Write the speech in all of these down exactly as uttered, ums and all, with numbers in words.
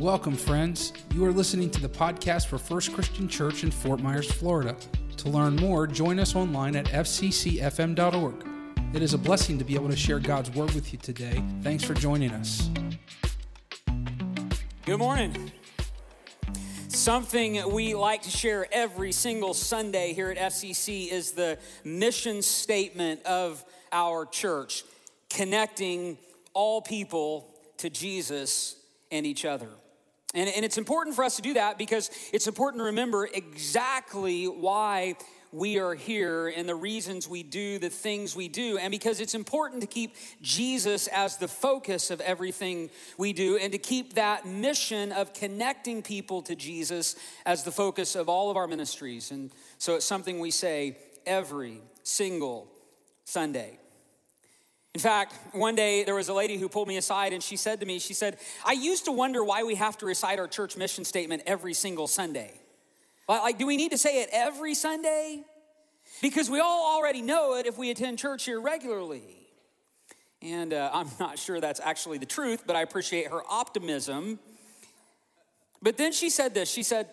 Welcome, friends. You are listening to the podcast for First Christian Church in Fort Myers, Florida. To learn more, join us online at f c c f m dot org. It is a blessing to be able to share God's Word with you today. Thanks for joining us. Good morning. Something we like to share every single Sunday here at F C C is the mission statement of our church, connecting all people to Jesus and each other. And, and it's important for us to do that because it's important to remember exactly why we are here and the reasons we do the things we do, and because it's important to keep Jesus as the focus of everything we do and to keep that mission of connecting people to Jesus as the focus of all of our ministries. And so it's something we say every single Sunday. In fact, one day there was a lady who pulled me aside and she said to me, she said, I used to wonder why we have to recite our church mission statement every single Sunday. Like, do we need to say it every Sunday? Because we all already know it if we attend church here regularly. And uh, I'm not sure that's actually the truth, but I appreciate her optimism. But then she said this, she said,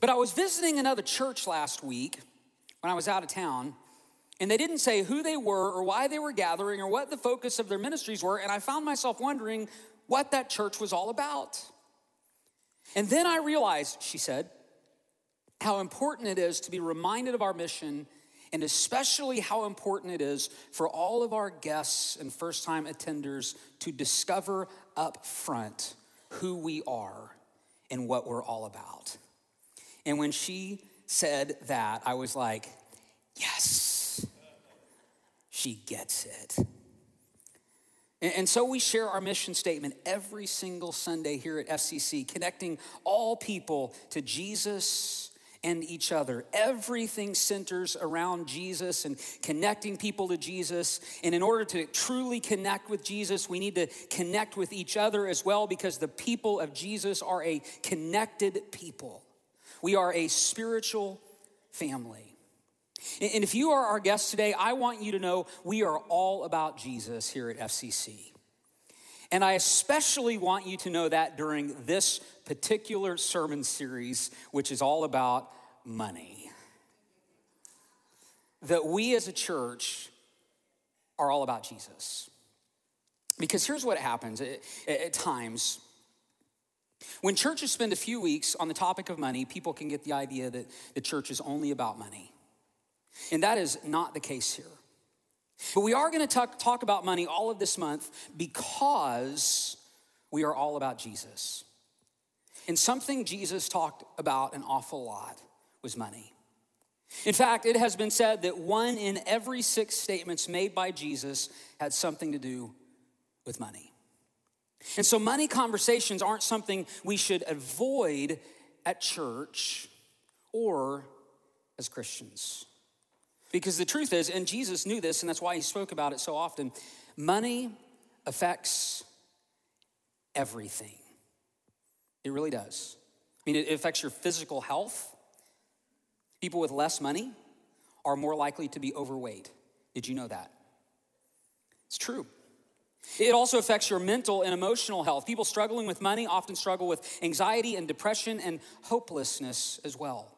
but I was visiting another church last week when I was out of town, and they didn't say who they were or why they were gathering or what the focus of their ministries were. And I found myself wondering what that church was all about. And then I realized, she said, how important it is to be reminded of our mission, and especially how important it is for all of our guests and first-time attenders to discover up front who we are and what we're all about. And when she said that, I was like, yes. She gets it. And so we share our mission statement every single Sunday here at F C C, connecting all people to Jesus and each other. Everything centers around Jesus and connecting people to Jesus. And in order to truly connect with Jesus, we need to connect with each other as well, because the people of Jesus are a connected people. We are a spiritual family. And if you are our guest today, I want you to know we are all about Jesus here at F C C. And I especially want you to know that during this particular sermon series, which is all about money, that we as a church are all about Jesus. Because here's what happens at, at times. When churches spend a few weeks on the topic of money, people can get the idea that the church is only about money. And that is not the case here. But we are going to talk, talk about money all of this month because we are all about Jesus. And something Jesus talked about an awful lot was money. In fact, it has been said that one in every six statements made by Jesus had something to do with money. And so money conversations aren't something we should avoid at church or as Christians. Because the truth is, and Jesus knew this, and that's why he spoke about it so often, money affects everything. It really does. I mean, it affects your physical health. People with less money are more likely to be overweight. Did you know that? It's true. It also affects your mental and emotional health. People struggling with money often struggle with anxiety and depression and hopelessness as well.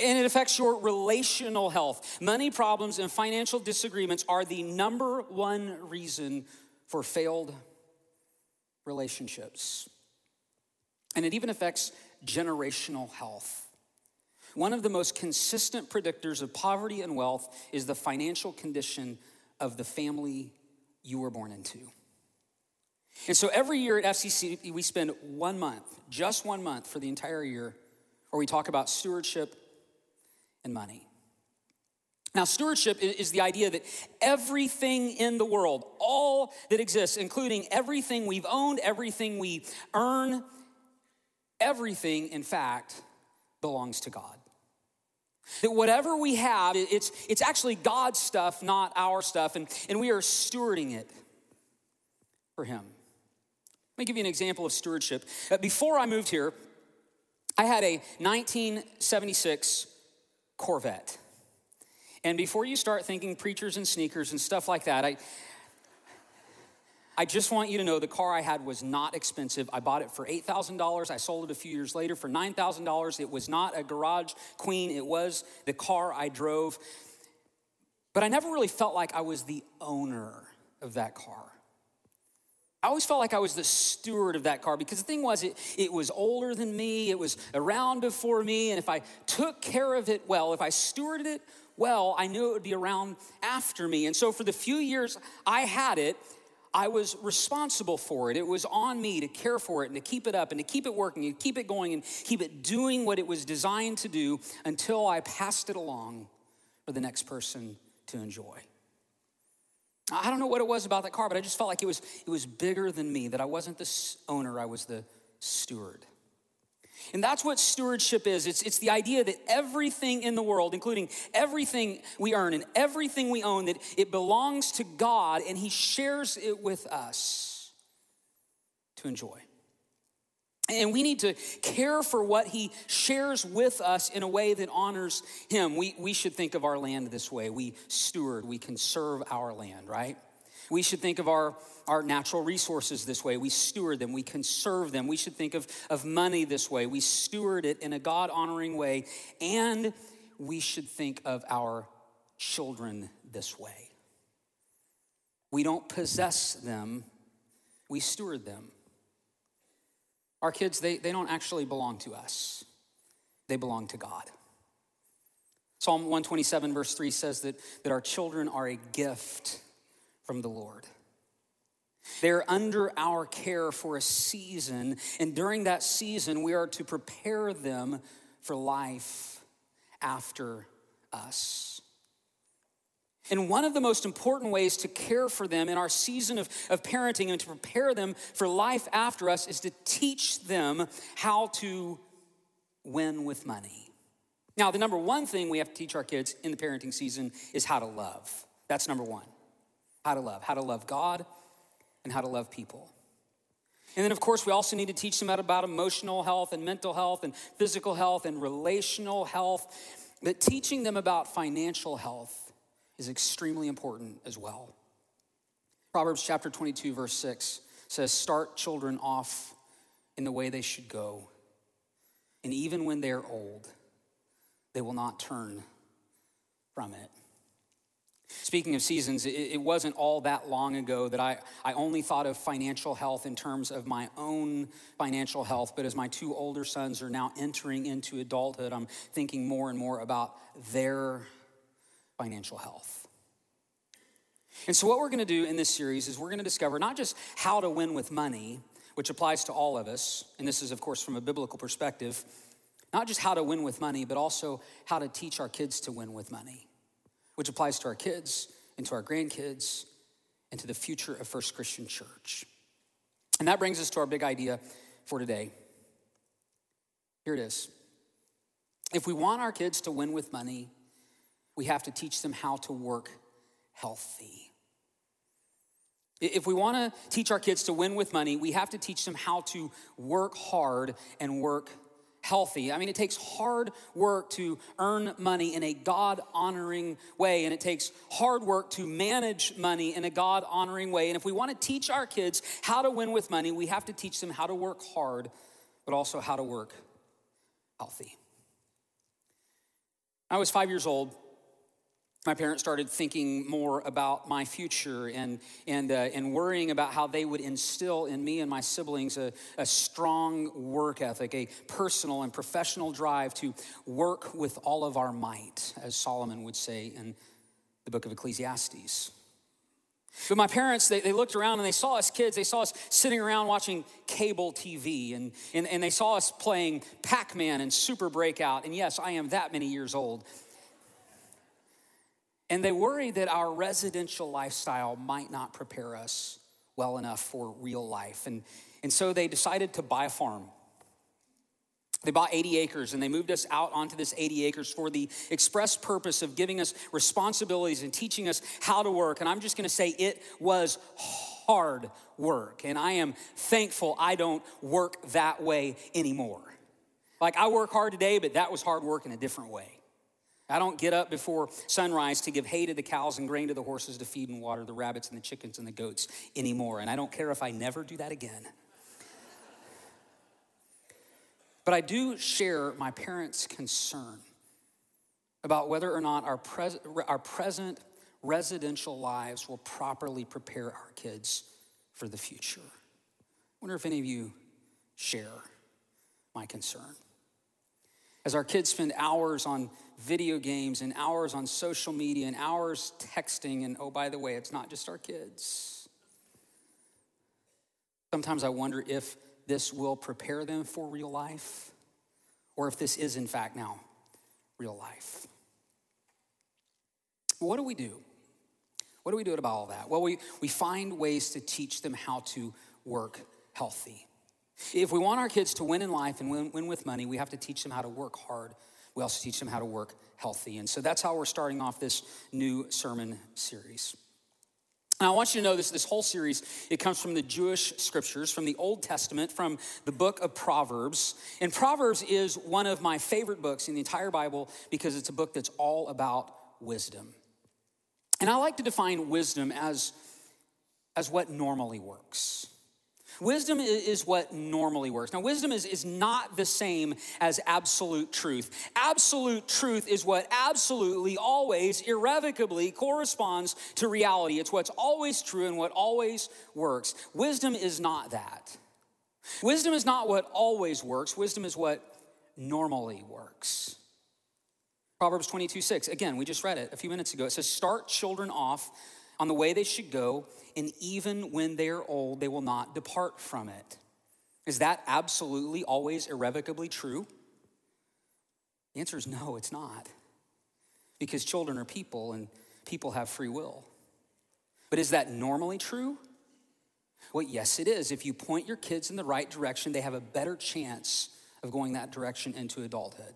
And it affects your relational health. Money problems and financial disagreements are the number one reason for failed relationships. And it even affects generational health. One of the most consistent predictors of poverty and wealth is the financial condition of the family you were born into. And so every year at F C C, we spend one month, just one month for the entire year, where we talk about stewardship and money. Now, stewardship is the idea that everything in the world, all that exists, including everything we've owned, everything we earn, everything, in fact, belongs to God. That whatever we have, it's, it's actually God's stuff, not our stuff, and, and we are stewarding it for Him. Let me give you an example of stewardship. Before I moved here, I had a nineteen seventy-six Corvette. And before you start thinking preachers and sneakers and stuff like that, I I just want you to know the car I had was not expensive. I bought it for eight thousand dollars. I sold it a few years later for nine thousand dollars. It was not a garage queen. It was the car I drove. But I never really felt like I was the owner of that car. I always felt like I was the steward of that car, because the thing was, it, it was older than me. It was around before me. And if I took care of it well, if I stewarded it well, I knew it would be around after me. And so for the few years I had it, I was responsible for it. It was on me to care for it and to keep it up and to keep it working and keep it going and keep it doing what it was designed to do until I passed it along for the next person to enjoy. I don't know what it was about that car, but I just felt like it was it was bigger than me, that I wasn't the owner, I was the steward. And that's what stewardship is. It's, it's the idea that everything in the world, including everything we earn and everything we own, that it belongs to God and he shares it with us to enjoy. And we need to care for what he shares with us in a way that honors him. We, we should think of our land this way. We steward, we conserve our land, right? We should think of our, our natural resources this way. We steward them, we conserve them. We should think of, of money this way. We steward it in a God-honoring way. And we should think of our children this way. We don't possess them, we steward them. Our kids, they, they don't actually belong to us. They belong to God. Psalm one twenty-seven verse three says that, that our children are a gift from the Lord. They're under our care for a season, and during that season, we are to prepare them for life after us. And one of the most important ways to care for them in our season of, of parenting and to prepare them for life after us is to teach them how to win with money. Now, the number one thing we have to teach our kids in the parenting season is how to love. That's number one. How to love. How to love God and how to love people. And then, of course, we also need to teach them about emotional health and mental health and physical health and relational health. But teaching them about financial health is extremely important as well. Proverbs chapter twenty-two, verse six says, "Start children off in the way they should go, and even when they're old, they will not turn from it." Speaking of seasons, it wasn't all that long ago that I, I only thought of financial health in terms of my own financial health, but as my two older sons are now entering into adulthood, I'm thinking more and more about their financial health. And so what we're going to do in this series is we're going to discover not just how to win with money, which applies to all of us, and this is, of course, from a biblical perspective, not just how to win with money, but also how to teach our kids to win with money, which applies to our kids and to our grandkids and to the future of First Christian Church. And that brings us to our big idea for today. Here it is. If we want our kids to win with money, we have to teach them how to work healthy. If we want to teach our kids to win with money, we have to teach them how to work hard and work healthy. I mean, it takes hard work to earn money in a God-honoring way, and it takes hard work to manage money in a God-honoring way. And if we want to teach our kids how to win with money, we have to teach them how to work hard, but also how to work healthy. I was five years old. My parents started thinking more about my future and and uh, and worrying about how they would instill in me and my siblings a, a strong work ethic, a personal and professional drive to work with all of our might, as Solomon would say in the book of Ecclesiastes. But my parents, they, they looked around and they saw us kids, they saw us sitting around watching cable T V and, and, and they saw us playing Pac-Man and Super Breakout. And yes, I am that many years old. And they worried that our residential lifestyle might not prepare us well enough for real life. And, and so they decided to buy a farm. They bought eighty acres and they moved us out onto this eighty acres for the express purpose of giving us responsibilities and teaching us how to work. And I'm just gonna say it was hard work. And I am thankful I don't work that way anymore. Like I work hard today, but that was hard work in a different way. I don't get up before sunrise to give hay to the cows and grain to the horses, to feed and water the rabbits and the chickens and the goats anymore. And I don't care if I never do that again. But I do share my parents' concern about whether or not our, pres- our present residential lives will properly prepare our kids for the future. I wonder if any of you share my concern. As our kids spend hours on video games and hours on social media and hours texting, and oh, by the way, it's not just our kids. Sometimes I wonder if this will prepare them for real life, or if this is in fact now real life. What do we do? What do we do about all that? Well, we, we find ways to teach them how to work healthy. If we want our kids to win in life and win, win with money, we have to teach them how to work hard. We also teach them how to work healthy. And so that's how we're starting off this new sermon series. Now, I want you to know this, this whole series, it comes from the Jewish scriptures, from the Old Testament, from the book of Proverbs. And Proverbs is one of my favorite books in the entire Bible because it's a book that's all about wisdom. And I like to define wisdom as, as what normally works. Wisdom is what normally works. Now, wisdom is, is not the same as absolute truth. Absolute truth is what absolutely, always, irrevocably corresponds to reality. It's what's always true and what always works. Wisdom is not that. Wisdom is not what always works. Wisdom is what normally works. Proverbs twenty-two six, again, we just read it a few minutes ago. It says, start children off on the way they should go, and even when they are old, they will not depart from it. Is that absolutely, always, irrevocably true? The answer is no, it's not. Because children are people, and people have free will. But is that normally true? Well, yes, it is. If you point your kids in the right direction, they have a better chance of going that direction into adulthood.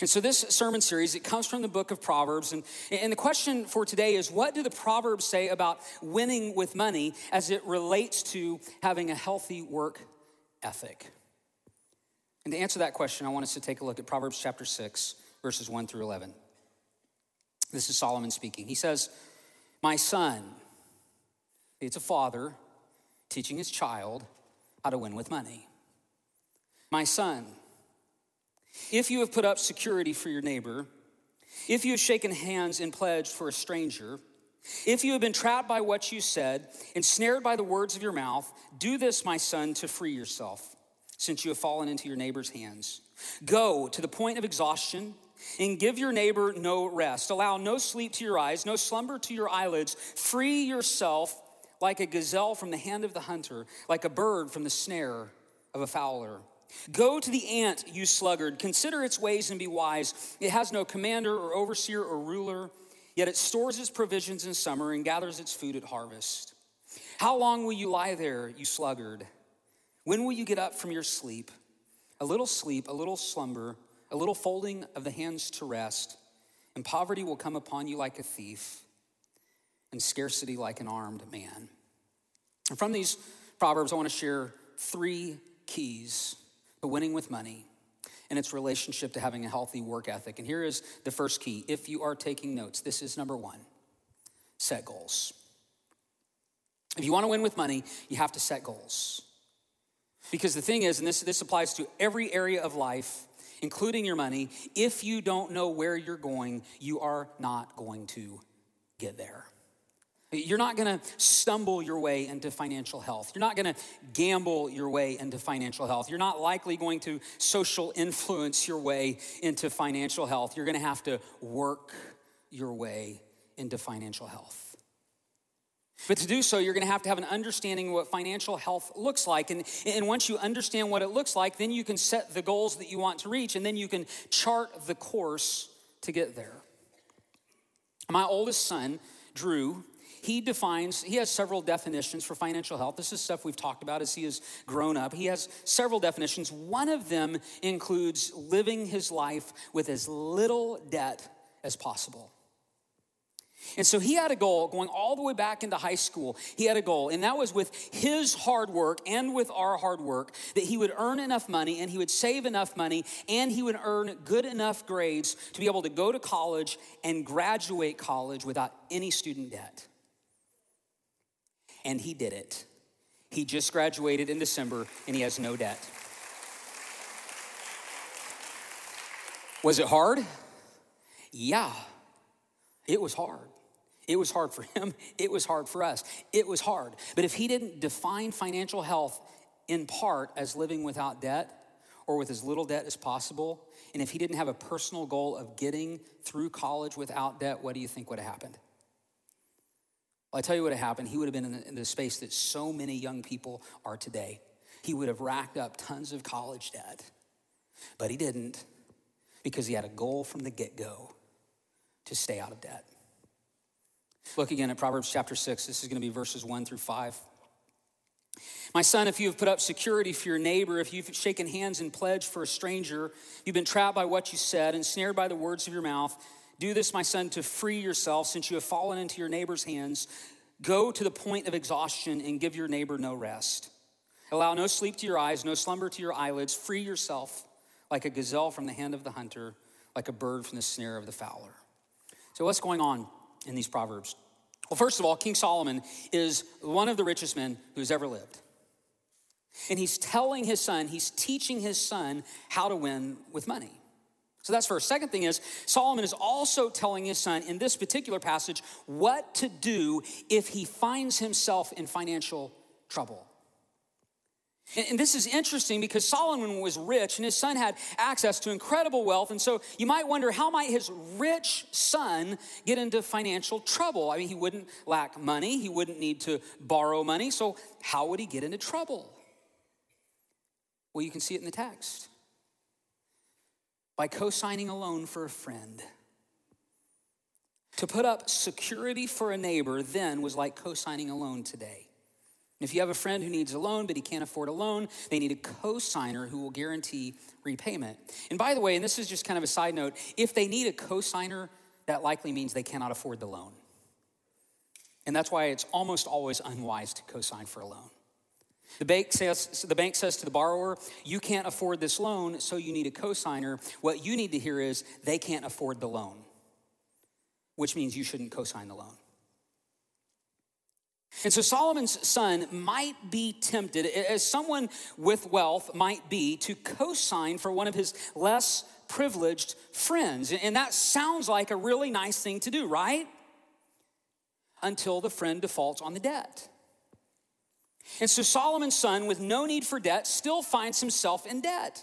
And so this sermon series, it comes from the book of Proverbs. And, and the question for today is, what do the Proverbs say about winning with money as it relates to having a healthy work ethic? And to answer that question, I want us to take a look at Proverbs chapter six, verses one through eleven. This is Solomon speaking. He says, my son, it's a father teaching his child how to win with money. My son, if you have put up security for your neighbor, if you have shaken hands and pledged for a stranger, if you have been trapped by what you said, ensnared by the words of your mouth, do this, my son, to free yourself, since you have fallen into your neighbor's hands. Go to the point of exhaustion and give your neighbor no rest. Allow no sleep to your eyes, no slumber to your eyelids. Free yourself like a gazelle from the hand of the hunter, like a bird from the snare of a fowler. Go to the ant, you sluggard. Consider its ways and be wise. It has no commander or overseer or ruler, yet it stores its provisions in summer and gathers its food at harvest. How long will you lie there, you sluggard? When will you get up from your sleep? A little sleep, a little slumber, a little folding of the hands to rest, and poverty will come upon you like a thief, and scarcity like an armed man. And from these Proverbs, I want to share three keys to winning with money and its relationship to having a healthy work ethic. And here is the first key. If you are taking notes, this is number one: set goals. If you want to win with money, you have to set goals. Because the thing is, and this, this applies to every area of life, including your money, if you don't know where you're going, you are not going to get there. You're not gonna stumble your way into financial health. You're not gonna gamble your way into financial health. You're not likely going to social influence your way into financial health. You're gonna have to work your way into financial health. But to do so, you're gonna have to have an understanding of what financial health looks like. And, and once you understand what it looks like, then you can set the goals that you want to reach, and then you can chart the course to get there. My oldest son, Drew, He defines, he has several definitions for financial health. This is stuff we've talked about as he has grown up. He has several definitions. One of them includes living his life with as little debt as possible. And so he had a goal going all the way back into high school. He had a goal, and that was with his hard work and with our hard work, that he would earn enough money and he would save enough money and he would earn good enough grades to be able to go to college and graduate college without any student debt. And he did it. He just graduated in December and he has no debt. Was it hard? Yeah, it was hard. It was hard for him. It was hard for us. It was hard. But if he didn't define financial health in part as living without debt or with as little debt as possible, and if he didn't have a personal goal of getting through college without debt, what do you think would have happened? Well, I tell you what would have happened. He would have been in the space that so many young people are today. He would have racked up tons of college debt, but he didn't, because he had a goal from the get-go to stay out of debt. Look again at Proverbs chapter six. This is going to be verses one through five. My son, if you have put up security for your neighbor, if you've shaken hands and pledged for a stranger, you've been trapped by what you said, ensnared by the words of your mouth. Do this, my son, to free yourself, since you have fallen into your neighbor's hands. Go to the point of exhaustion and give your neighbor no rest. Allow no sleep to your eyes, no slumber to your eyelids. Free yourself like a gazelle from the hand of the hunter, like a bird from the snare of the fowler. So what's going on in these Proverbs? Well, first of all, King Solomon is one of the richest men who's ever lived. And he's telling his son, he's teaching his son how to win with money. So that's first. Second thing is, Solomon is also telling his son in this particular passage what to do if he finds himself in financial trouble. And this is interesting because Solomon was rich and his son had access to incredible wealth. And so you might wonder, how might his rich son get into financial trouble? I mean, he wouldn't lack money. He wouldn't need to borrow money. So how would he get into trouble? Well, you can see it in the text. By co-signing a loan for a friend. To put up security for a neighbor then was like co-signing a loan today. If you have a friend who needs a loan, but he can't afford a loan, they need a cosigner who will guarantee repayment. And by the way, and this is just kind of a side note, if they need a cosigner, that likely means they cannot afford the loan. And that's why it's almost always unwise to cosign for a loan. The bank says, the bank says to the borrower, you can't afford this loan, so you need a cosigner. What you need to hear is, they can't afford the loan, which means you shouldn't cosign the loan. And so Solomon's son might be tempted, as someone with wealth might be, to co-sign for one of his less privileged friends. And that sounds like a really nice thing to do, right? Until the friend defaults on the debt. And so Solomon's son, with no need for debt, still finds himself in debt.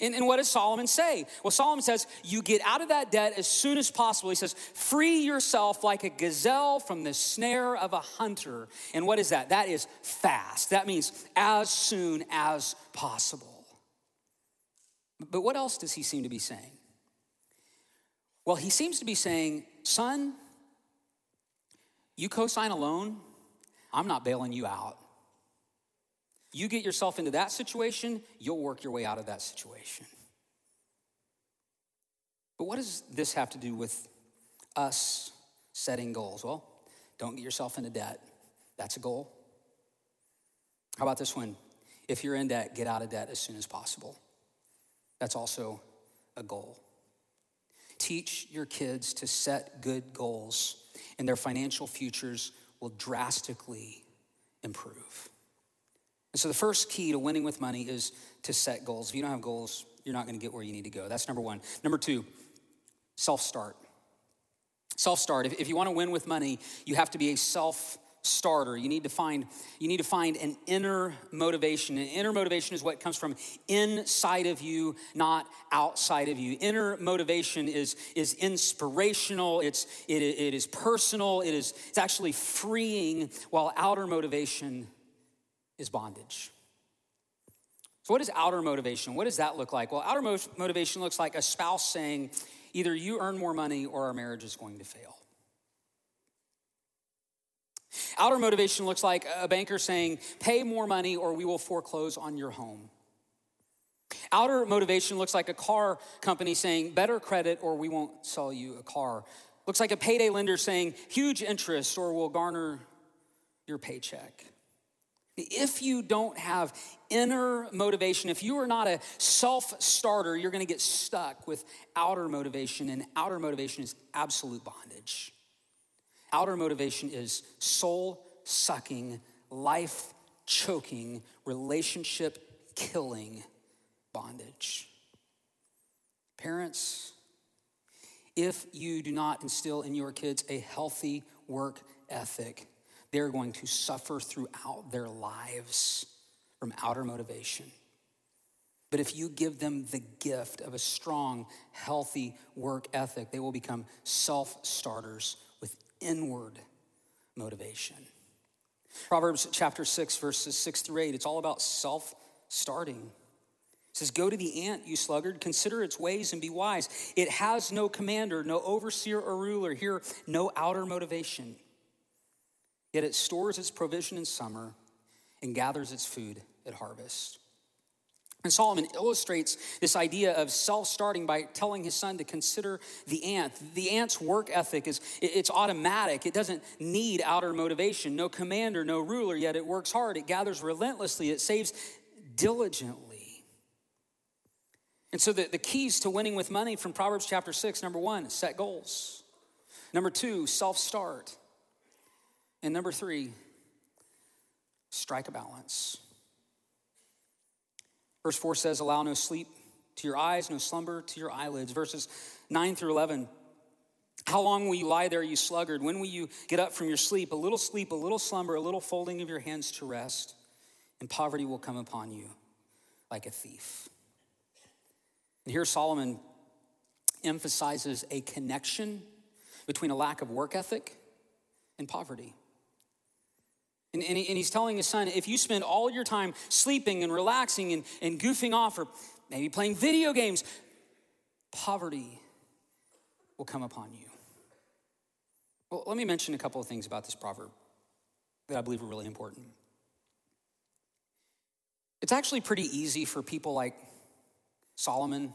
And, and what does Solomon say? Well, Solomon says, you get out of that debt as soon as possible. He says, free yourself like a gazelle from the snare of a hunter. And what is that? That is fast. That means as soon as possible. But what else does he seem to be saying? Well, he seems to be saying, son, you co-sign a loan, I'm not bailing you out. You get yourself into that situation, you'll work your way out of that situation. But what does this have to do with us setting goals? Well, don't get yourself into debt. That's a goal. How about this one? If you're in debt, get out of debt as soon as possible. That's also a goal. Teach your kids to set good goals, and their financial futures will drastically improve. And so the first key to winning with money is to set goals. If you don't have goals, you're not going to get where you need to go. That's number one. Number two, self-start. Self-start. If, if you want to win with money, you have to be a self-starter. You need to find, you need to find an inner motivation. And inner motivation is what comes from inside of you, not outside of you. Inner motivation is, is inspirational. It's, it, it is personal. It is, it's actually freeing, while outer motivation is bondage. So what is outer motivation? What does that look like? Well, outer motivation looks like a spouse saying, either you earn more money or our marriage is going to fail. Outer motivation looks like a banker saying, pay more money or we will foreclose on your home. Outer motivation looks like a car company saying, better credit or we won't sell you a car. Looks like a payday lender saying, huge interest or will garner your paycheck. If you don't have inner motivation, if you are not a self-starter, you're going to get stuck with outer motivation, and outer motivation is absolute bondage. Outer motivation is soul-sucking, life-choking, relationship-killing bondage. Parents, if you do not instill in your kids a healthy work ethic, they're going to suffer throughout their lives from outer motivation. But if you give them the gift of a strong, healthy work ethic, they will become self-starters with inward motivation. Proverbs chapter six, verses six through eight, it's all about self-starting. It says, go to the ant, you sluggard, consider its ways and be wise. It has no commander, no overseer or ruler. Here, no outer motivation. Yet it stores its provision in summer and gathers its food at harvest. And Solomon illustrates this idea of self-starting by telling his son to consider the ant. The ant's work ethic is, it's automatic. It doesn't need outer motivation. No commander, no ruler, yet it works hard. It gathers relentlessly. It saves diligently. And so the, the keys to winning with money from Proverbs chapter six, number one, set goals. Number two, self-start. And number three, strike a balance. Verse four says, allow no sleep to your eyes, no slumber to your eyelids. Verses nine through eleven, how long will you lie there, you sluggard? When will you get up from your sleep? A little sleep, a little slumber, a little folding of your hands to rest, and poverty will come upon you like a thief. And here Solomon emphasizes a connection between a lack of work ethic and poverty. And, and, he, and he's telling his son, if you spend all your time sleeping and relaxing and, and goofing off or maybe playing video games, poverty will come upon you. Well, let me mention a couple of things about this proverb that I believe are really important. It's actually pretty easy for people like Solomon,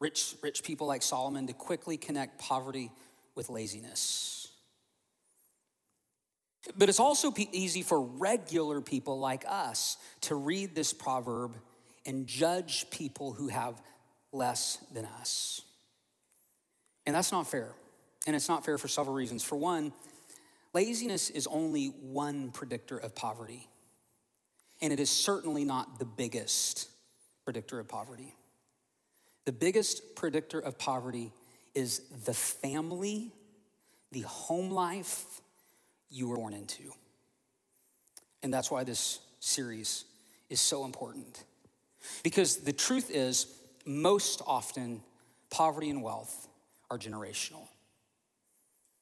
rich, rich people like Solomon, to quickly connect poverty with laziness. But it's also easy for regular people like us to read this proverb and judge people who have less than us. And that's not fair. And it's not fair for several reasons. For one, laziness is only one predictor of poverty. And it is certainly not the biggest predictor of poverty. The biggest predictor of poverty is the family, the home life you were born into. And that's why this series is so important. Because the truth is, most often, poverty and wealth are generational.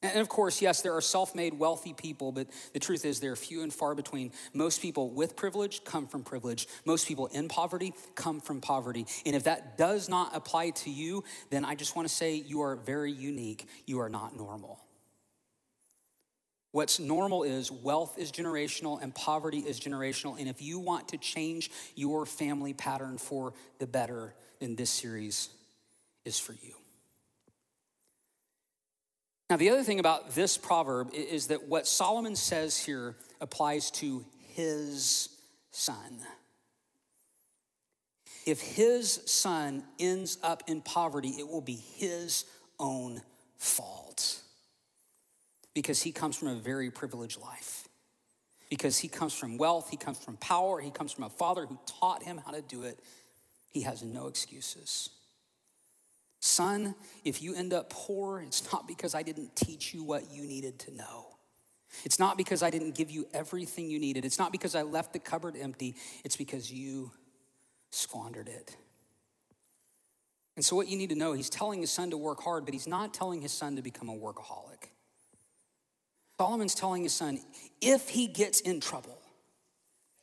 And of course, yes, there are self-made wealthy people, but the truth is they're few and far between. Most people with privilege come from privilege. Most people in poverty come from poverty. And if that does not apply to you, then I just want to say you are very unique. You are not normal. What's normal is wealth is generational and poverty is generational. And if you want to change your family pattern for the better, then this series is for you. Now, the other thing about this proverb is that what Solomon says here applies to his son. If his son ends up in poverty, it will be his own fault because he comes from a very privileged life, because he comes from wealth, he comes from power, he comes from a father who taught him how to do it. He has no excuses. Son, if you end up poor, it's not because I didn't teach you what you needed to know. It's not because I didn't give you everything you needed. It's not because I left the cupboard empty. It's because you squandered it. And so what you need to know, he's telling his son to work hard, but he's not telling his son to become a workaholic. Solomon's telling his son, if he gets in trouble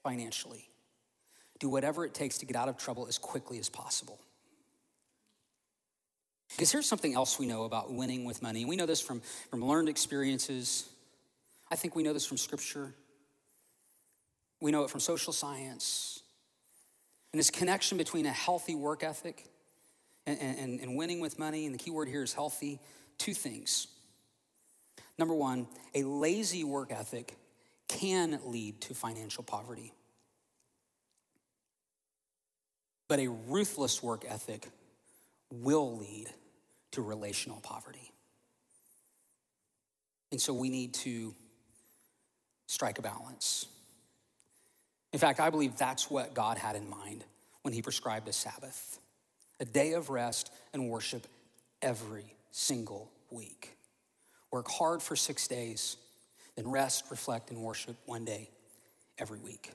financially, do whatever it takes to get out of trouble as quickly as possible. Because here's something else we know about winning with money. We know this from, from learned experiences. I think we know this from scripture. We know it from social science. And this connection between a healthy work ethic and, and, and winning with money, and the key word here is healthy, two things. Number one, a lazy work ethic can lead to financial poverty. But a ruthless work ethic will lead to relational poverty. And so we need to strike a balance. In fact, I believe that's what God had in mind when he prescribed a Sabbath, a day of rest and worship every single week. Work hard for six days, then rest, reflect, and worship one day every week.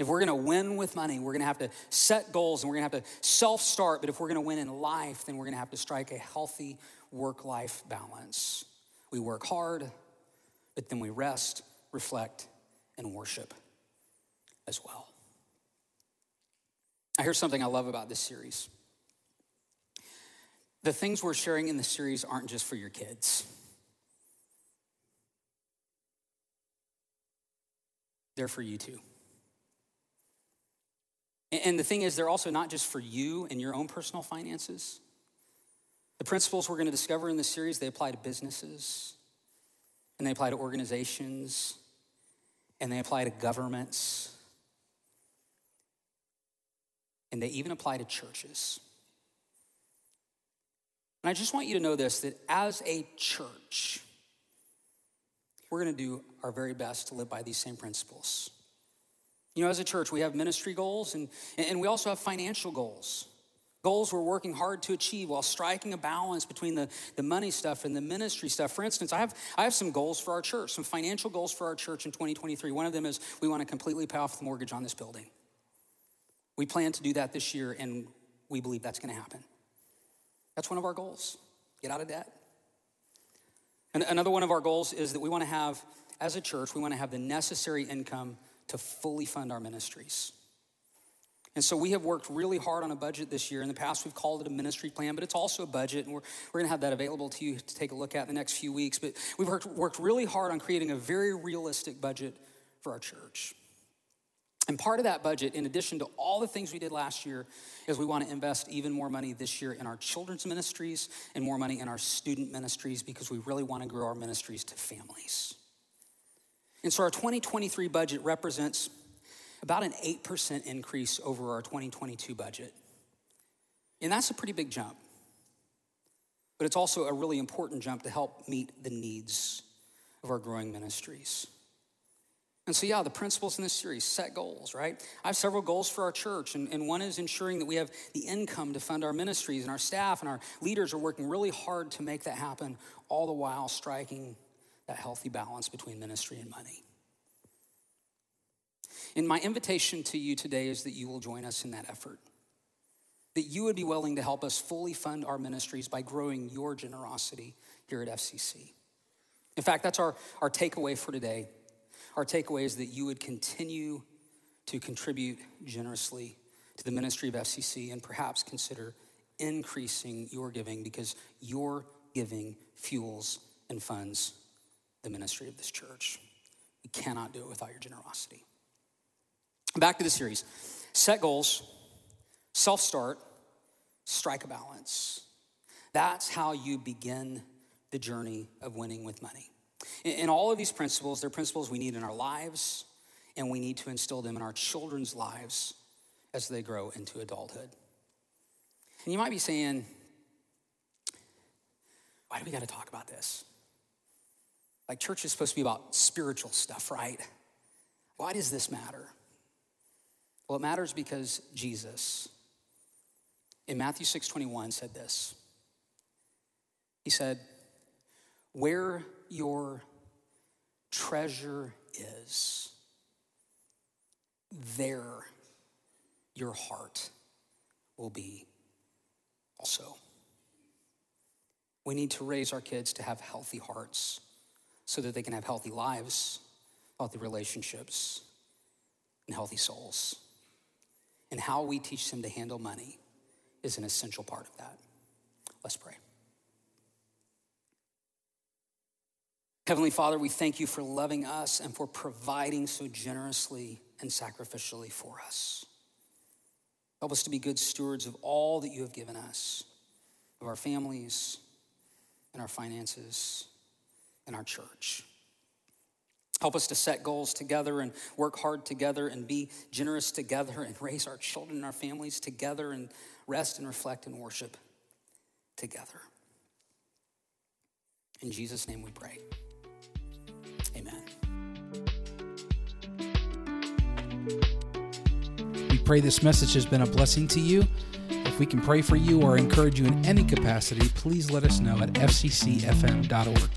If we're gonna win with money, we're gonna have to set goals and we're gonna have to self-start, but if we're gonna win in life, then we're gonna have to strike a healthy work-life balance. We work hard, but then we rest, reflect, and worship as well. I hear something I love about this series. The things we're sharing in the series aren't just for your kids. They're for you too. And the thing is, they're also not just for you and your own personal finances. The principles we're going to discover in this series, they apply to businesses, and they apply to organizations, and they apply to governments, and they even apply to churches. And I just want you to know this, that as a church, we're going to do our very best to live by these same principles. You know, as a church, we have ministry goals, and, and we also have financial goals. Goals we're working hard to achieve while striking a balance between the, the money stuff and the ministry stuff. For instance, I have I have some goals for our church, some financial goals for our church in twenty twenty-three. One of them is we want to completely pay off the mortgage on this building. We plan to do that this year, and we believe that's going to happen. That's one of our goals, get out of debt. And another one of our goals is that we want to have, as a church, we want to have the necessary income to fully fund our ministries. And so we have worked really hard on a budget this year. In the past, we've called it a ministry plan, but it's also a budget, and we're, we're gonna have that available to you to take a look at in the next few weeks. But we've worked, worked really hard on creating a very realistic budget for our church. And part of that budget, in addition to all the things we did last year, is we wanna invest even more money this year in our children's ministries and more money in our student ministries because we really wanna grow our ministries to families. And so our twenty twenty-three budget represents about an eight percent increase over our twenty twenty-two budget. And that's a pretty big jump, but it's also a really important jump to help meet the needs of our growing ministries. And so yeah, the principles in this series, set goals, right? I have several goals for our church, and, and one is ensuring that we have the income to fund our ministries, and our staff and our leaders are working really hard to make that happen, all the while striking that healthy balance between ministry and money. And my invitation to you today is that you will join us in that effort, that you would be willing to help us fully fund our ministries by growing your generosity here at F C C. In fact, that's our, our takeaway for today. Our takeaway is that you would continue to contribute generously to the ministry of F C C and perhaps consider increasing your giving because your giving fuels and funds the ministry of this church. We cannot do it without your generosity. Back to the series. Set goals, self-start, strike a balance. That's how you begin the journey of winning with money. And all of these principles, they're principles we need in our lives, and we need to instill them in our children's lives as they grow into adulthood. And you might be saying, why do we gotta talk about this? Like, church is supposed to be about spiritual stuff, right? Why does this matter? Well, it matters because Jesus, in Matthew six twenty-one, said this. He said, where your treasure is, there your heart will be also. We need to raise our kids to have healthy hearts so that they can have healthy lives, healthy relationships, and healthy souls. And how we teach them to handle money is an essential part of that. Let's pray. Heavenly Father, we thank you for loving us and for providing so generously and sacrificially for us. Help us to be good stewards of all that you have given us, of our families and our finances in our church. Help us to set goals together and work hard together and be generous together and raise our children and our families together and rest and reflect and worship together. In Jesus' name we pray. Amen. We pray this message has been a blessing to you. If we can pray for you or encourage you in any capacity, please let us know at f c c f m dot org.